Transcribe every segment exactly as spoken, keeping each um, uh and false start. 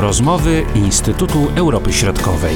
Rozmowy Instytutu Europy Środkowej.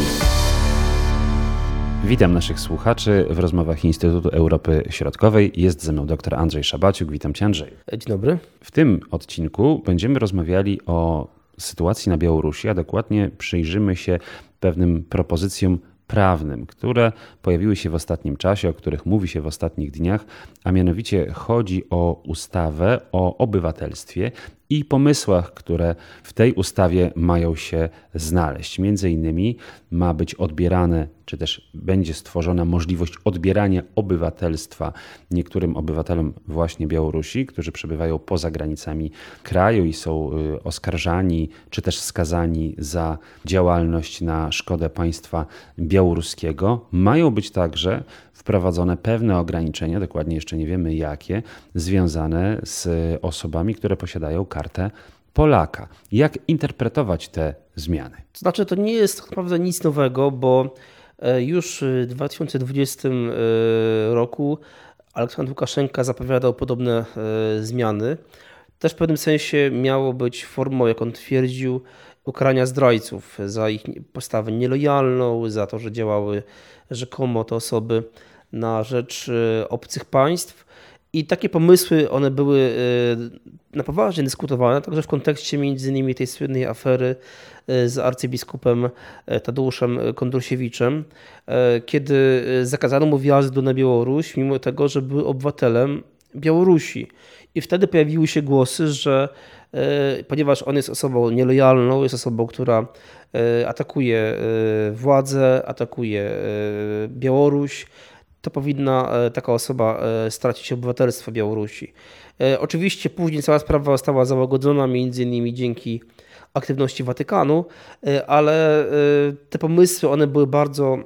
Witam naszych słuchaczy w rozmowach Instytutu Europy Środkowej. Jest ze mną dr Andrzej Szabaciuk. Witam cię, Andrzej. Dzień dobry. W tym odcinku będziemy rozmawiali o sytuacji na Białorusi, a dokładnie przyjrzymy się pewnym propozycjom prawnym, które pojawiły się w ostatnim czasie, o których mówi się w ostatnich dniach, a mianowicie chodzi o ustawę o obywatelstwie i pomysłach, które w tej ustawie mają się znaleźć. Między innymi ma być odbierane, czy też będzie stworzona możliwość odbierania obywatelstwa niektórym obywatelom właśnie Białorusi, którzy przebywają poza granicami kraju i są oskarżani, czy też skazani za działalność na szkodę państwa białoruskiego. Mają być także wprowadzone pewne ograniczenia, dokładnie jeszcze nie wiemy jakie, związane z osobami, które posiadają kartę Polaka. Jak interpretować te zmiany? To znaczy, to nie jest tak naprawdę nic nowego, bo już w dwa tysiące dwudziestym roku Aleksander Łukaszenka zapowiadał podobne zmiany. Też w pewnym sensie miało być formą, jak on twierdził, ukarania zdrajców za ich postawę nielojalną, za to, że działały rzekomo te osoby na rzecz obcych państw. I takie pomysły, one były na poważnie dyskutowane, także w kontekście między innymi tej słynnej afery z arcybiskupem Tadeuszem Kondrusiewiczem, kiedy zakazano mu wjazdu na Białoruś, mimo tego, że był obywatelem Białorusi. I wtedy pojawiły się głosy, że ponieważ on jest osobą nielojalną, jest osobą, która atakuje władzę, atakuje Białoruś, to powinna taka osoba stracić obywatelstwo Białorusi. Oczywiście później cała sprawa została załagodzona między innymi dzięki aktywności Watykanu, ale te pomysły, one były bardzo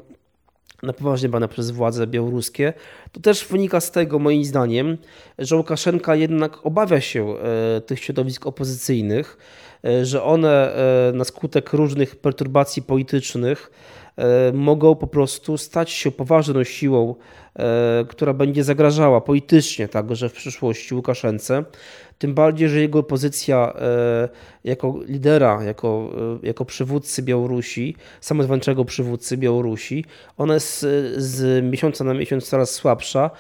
na poważnie brane przez władze białoruskie. To też wynika z tego, moim zdaniem, że Łukaszenka jednak obawia się tych środowisk opozycyjnych, że one na skutek różnych perturbacji politycznych mogą po prostu stać się poważną siłą, która będzie zagrażała politycznie także w przyszłości Łukaszence. Tym bardziej, że jego pozycja jako lidera, jako, jako przywódcy Białorusi, samozwańczego przywódcy Białorusi, ona jest z miesiąca na miesiąc coraz słabsza.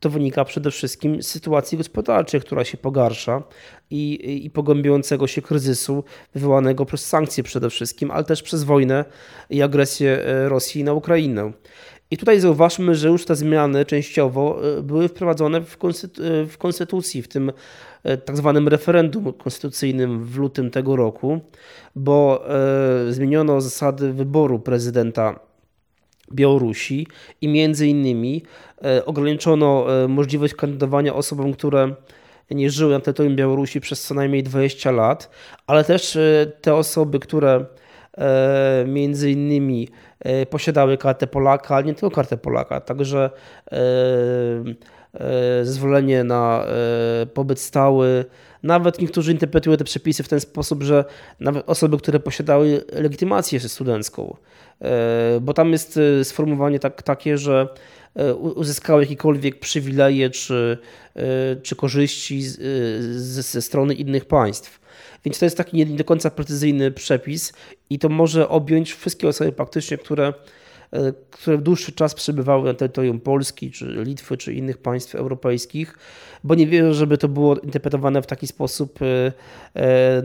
To wynika przede wszystkim z sytuacji gospodarczej, która się pogarsza i, i pogłębiającego się kryzysu wywołanego przez sankcje przede wszystkim, ale też przez wojnę i agresję Rosji na Ukrainę. I tutaj zauważmy, że już te zmiany częściowo były wprowadzone w, konstytu- w konstytucji, w tym tak zwanym referendum konstytucyjnym w lutym tego roku, bo e, zmieniono zasady wyboru prezydenta Białorusi i między innymi ograniczono możliwość kandydowania osobom, które nie żyły na terytorium Białorusi przez co najmniej dwadzieścia lat, ale też te osoby, które między innymi posiadały kartę Polaka, ale nie tylko kartę Polaka, także zezwolenie na pobyt stały. Nawet niektórzy interpretują te przepisy w ten sposób, że nawet osoby, które posiadały legitymację studencką, bo tam jest sformułowanie tak, takie, że uzyskały jakiekolwiek przywileje czy, czy korzyści z, z, ze strony innych państw. Więc to jest taki nie do końca precyzyjny przepis i to może objąć wszystkie osoby praktycznie, które które w dłuższy czas przebywały na terytorium Polski, czy Litwy, czy innych państw europejskich, bo nie wierzę, żeby to było interpretowane w taki sposób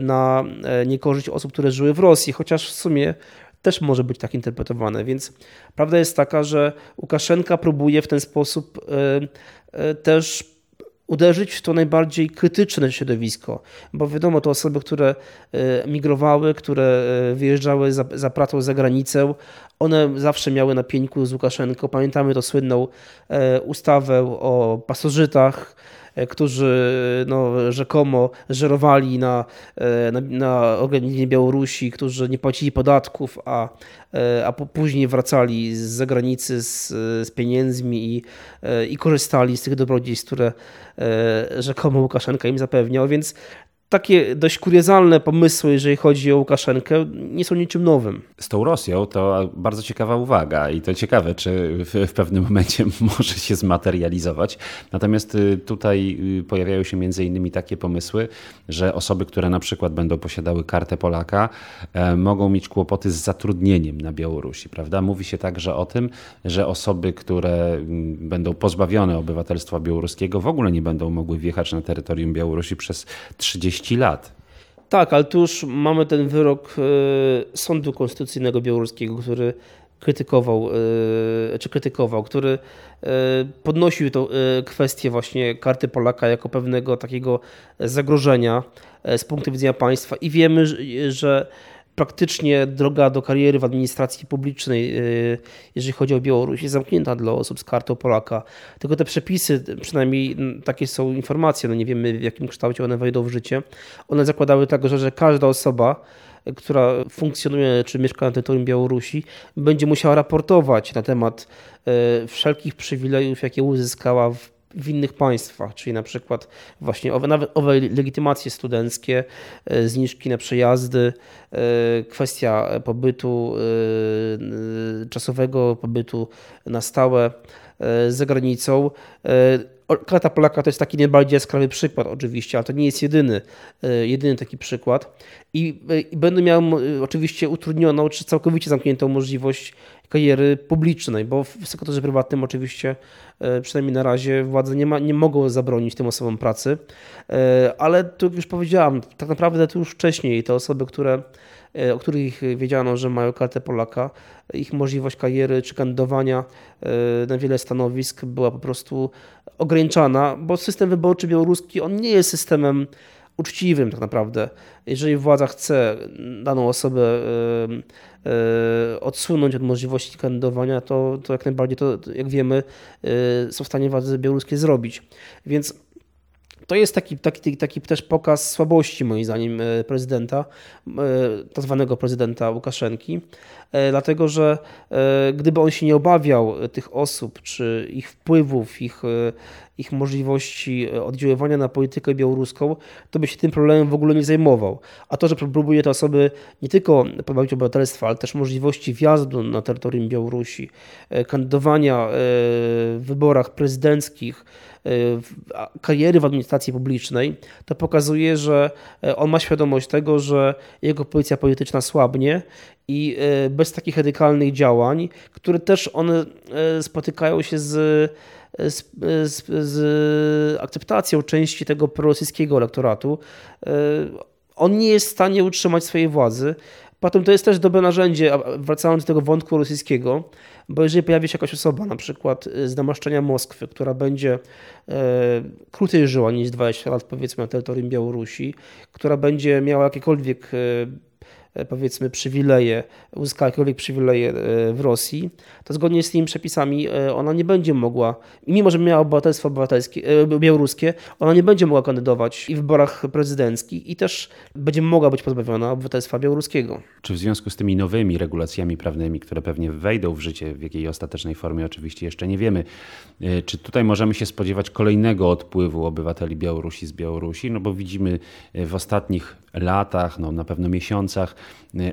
na niekorzyść osób, które żyły w Rosji, chociaż w sumie też może być tak interpretowane. Więc prawda jest taka, że Łukaszenka próbuje w ten sposób też uderzyć w to najbardziej krytyczne środowisko, bo wiadomo, to osoby, które migrowały, które wyjeżdżały za, za pracą za granicę, one zawsze miały na pieńku z Łukaszenką. Pamiętamy to słynną ustawę o pasożytach, którzy no, rzekomo żerowali na, na, na organizmie Białorusi, którzy nie płacili podatków, a, a później wracali z zagranicy z, z pieniędzmi i, i korzystali z tych dobrodziejstw, które rzekomo Łukaszenka im zapewniał. Więc takie dość kuriozalne pomysły, jeżeli chodzi o Łukaszenkę, nie są niczym nowym. Z tą Rosją to bardzo ciekawa uwaga i to ciekawe, czy w pewnym momencie może się zmaterializować. Natomiast tutaj pojawiają się między innymi takie pomysły, że osoby, które na przykład będą posiadały kartę Polaka, mogą mieć kłopoty z zatrudnieniem na Białorusi, prawda? Mówi się także o tym, że osoby, które będą pozbawione obywatelstwa białoruskiego, w ogóle nie będą mogły wjechać na terytorium Białorusi przez trzydzieści lat. Tak, ale tu już mamy ten wyrok Sądu Konstytucyjnego Białoruskiego, który krytykował, czy krytykował, który podnosił tę kwestię właśnie karty Polaka jako pewnego takiego zagrożenia z punktu widzenia państwa i wiemy, że praktycznie droga do kariery w administracji publicznej, jeżeli chodzi o Białoruś, jest zamknięta dla osób z kartą Polaka. Tylko te przepisy, przynajmniej takie są informacje, no nie wiemy w jakim kształcie one wejdą w życie, one zakładały także, że każda osoba, która funkcjonuje czy mieszka na terytorium Białorusi, będzie musiała raportować na temat wszelkich przywilejów, jakie uzyskała w w innych państwach, czyli na przykład właśnie owe, nawet owe legitymacje studenckie, zniżki na przejazdy, kwestia pobytu, czasowego pobytu na stałe za granicą. Karta Polaka to jest taki najbardziej jaskrawy przykład oczywiście, ale to nie jest jedyny, jedyny taki przykład. I, i będą miały oczywiście utrudnioną czy całkowicie zamkniętą możliwość kariery publicznej, bo w sektorze prywatnym oczywiście przynajmniej na razie władze nie, ma, nie mogą zabronić tym osobom pracy, ale tu już powiedziałam, tak naprawdę to już wcześniej te osoby, które, o których wiedziano, że mają kartę Polaka, ich możliwość kariery czy kandydowania na wiele stanowisk była po prostu ograniczana, bo system wyborczy białoruski on nie jest systemem uczciwym tak naprawdę. Jeżeli władza chce daną osobę odsunąć od możliwości kandydowania, to, to jak najbardziej to, jak wiemy, są w stanie władze białoruskie zrobić. Więc to jest taki, taki, taki też pokaz słabości moim zdaniem prezydenta, tak zwanego prezydenta Łukaszenki, dlatego że gdyby on się nie obawiał tych osób, czy ich wpływów, ich, ich możliwości oddziaływania na politykę białoruską, to by się tym problemem w ogóle nie zajmował. A to, że próbuje te osoby nie tylko pozbawić obywatelstwa, ale też możliwości wjazdu na terytorium Białorusi, kandydowania w wyborach prezydenckich, kariery w administracji publicznej, to pokazuje, że on ma świadomość tego, że jego pozycja polityczna słabnie i bez takich radykalnych działań, które też one spotykają się z, z, z, z akceptacją części tego prorosyjskiego elektoratu, on nie jest w stanie utrzymać swojej władzy. Potem to jest też dobre narzędzie, wracając do tego wątku rosyjskiego, bo jeżeli pojawi się jakaś osoba, na przykład z namaszczenia Moskwy, która będzie e, krócej żyła niż dwadzieścia lat, powiedzmy, na terytorium Białorusi, która będzie miała jakiekolwiek e, powiedzmy przywileje, uzyskała jakiekolwiek przywileje e, w Rosji, to zgodnie z tymi przepisami e, ona nie będzie mogła, mimo że miała obywatelstwo obywatelskie, e, białoruskie, ona nie będzie mogła kandydować i w wyborach prezydenckich i też będzie mogła być pozbawiona obywatelstwa białoruskiego. Czy w związku z tymi nowymi regulacjami prawnymi, które pewnie wejdą w życie, w jakiej ostatecznej formie oczywiście jeszcze nie wiemy, czy tutaj możemy się spodziewać kolejnego odpływu obywateli Białorusi z Białorusi? No bo widzimy w ostatnich latach, no na pewno miesiącach,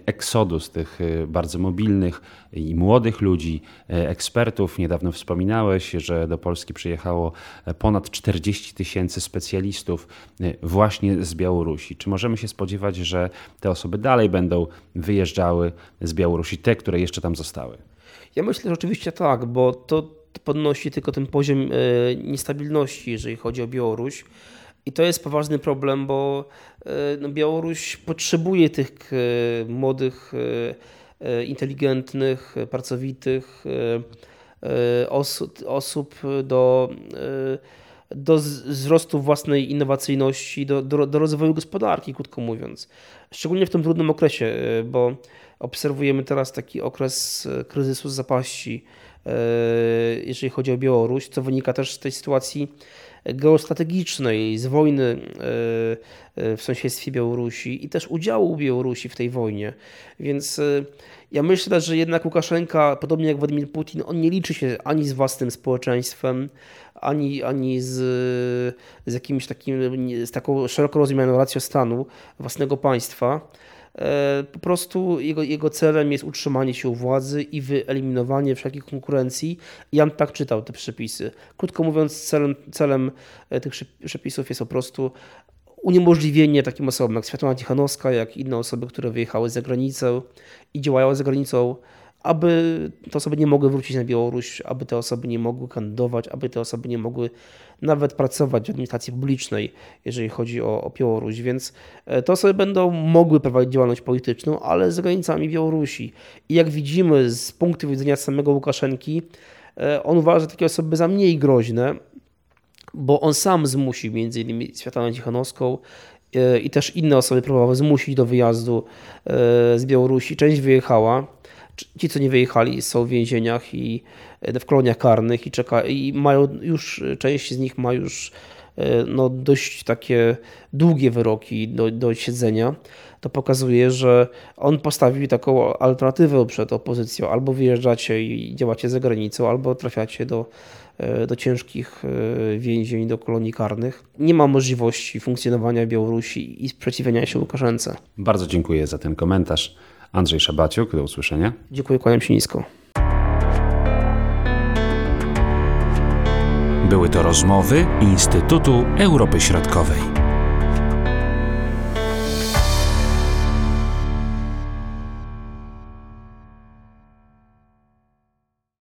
eksodus tych bardzo mobilnych i młodych ludzi, ekspertów. Niedawno wspominałeś, że do Polski przyjechało ponad czterdzieści tysięcy specjalistów właśnie z Białorusi. Czy możemy się spodziewać, że te osoby dalej będą wyjeżdżały z Białorusi, te, które jeszcze tam zostały? Ja myślę, że oczywiście tak, bo to podnosi tylko ten poziom niestabilności, jeżeli chodzi o Białoruś. I to jest poważny problem, bo Białoruś potrzebuje tych młodych, inteligentnych, pracowitych osób do, do wzrostu własnej innowacyjności, do, do, do rozwoju gospodarki, krótko mówiąc. Szczególnie w tym trudnym okresie, bo obserwujemy teraz taki okres kryzysu, zapaści, jeżeli chodzi o Białoruś, co wynika też z tej sytuacji geostrategicznej, z wojny w sąsiedztwie Białorusi i też udziału Białorusi w tej wojnie. Więc ja myślę, że jednak Łukaszenka, podobnie jak Władimir Putin, on nie liczy się ani z własnym społeczeństwem, ani, ani z, z jakimś takim, z taką szeroko rozumianą racją stanu własnego państwa. Po prostu jego, jego celem jest utrzymanie się u władzy i wyeliminowanie wszelkich konkurencji. Ja bym tak czytał te przepisy. Krótko mówiąc, celem, celem tych przepisów jest po prostu uniemożliwienie takim osobom jak Światłana Cichanowska, jak inne osoby, które wyjechały za granicę i działają za granicą, aby te osoby nie mogły wrócić na Białoruś, aby te osoby nie mogły kandydować, aby te osoby nie mogły nawet pracować w administracji publicznej, jeżeli chodzi o, o Białoruś. Więc te osoby będą mogły prowadzić działalność polityczną, ale z granicami Białorusi. I jak widzimy z punktu widzenia samego Łukaszenki, on uważa, że takie osoby za mniej groźne, bo on sam zmusił między innymi Światłanę Cichanowską i też inne osoby próbowały zmusić do wyjazdu z Białorusi. Część wyjechała. Ci, co nie wyjechali, są w więzieniach i w koloniach karnych i, czeka, i mają już, część z nich ma już no, dość takie długie wyroki do, do siedzenia. To pokazuje, że on postawił taką alternatywę przed opozycją. Albo wyjeżdżacie i działacie za granicą, albo trafiacie do, do ciężkich więzień, do kolonii karnych. Nie ma możliwości funkcjonowania Białorusi i sprzeciwiania się Łukaszence. Bardzo dziękuję za ten komentarz. Andrzej Szabaciuk, do usłyszenia. Dziękuję, kłaniam się nisko. Były to rozmowy Instytutu Europy Środkowej.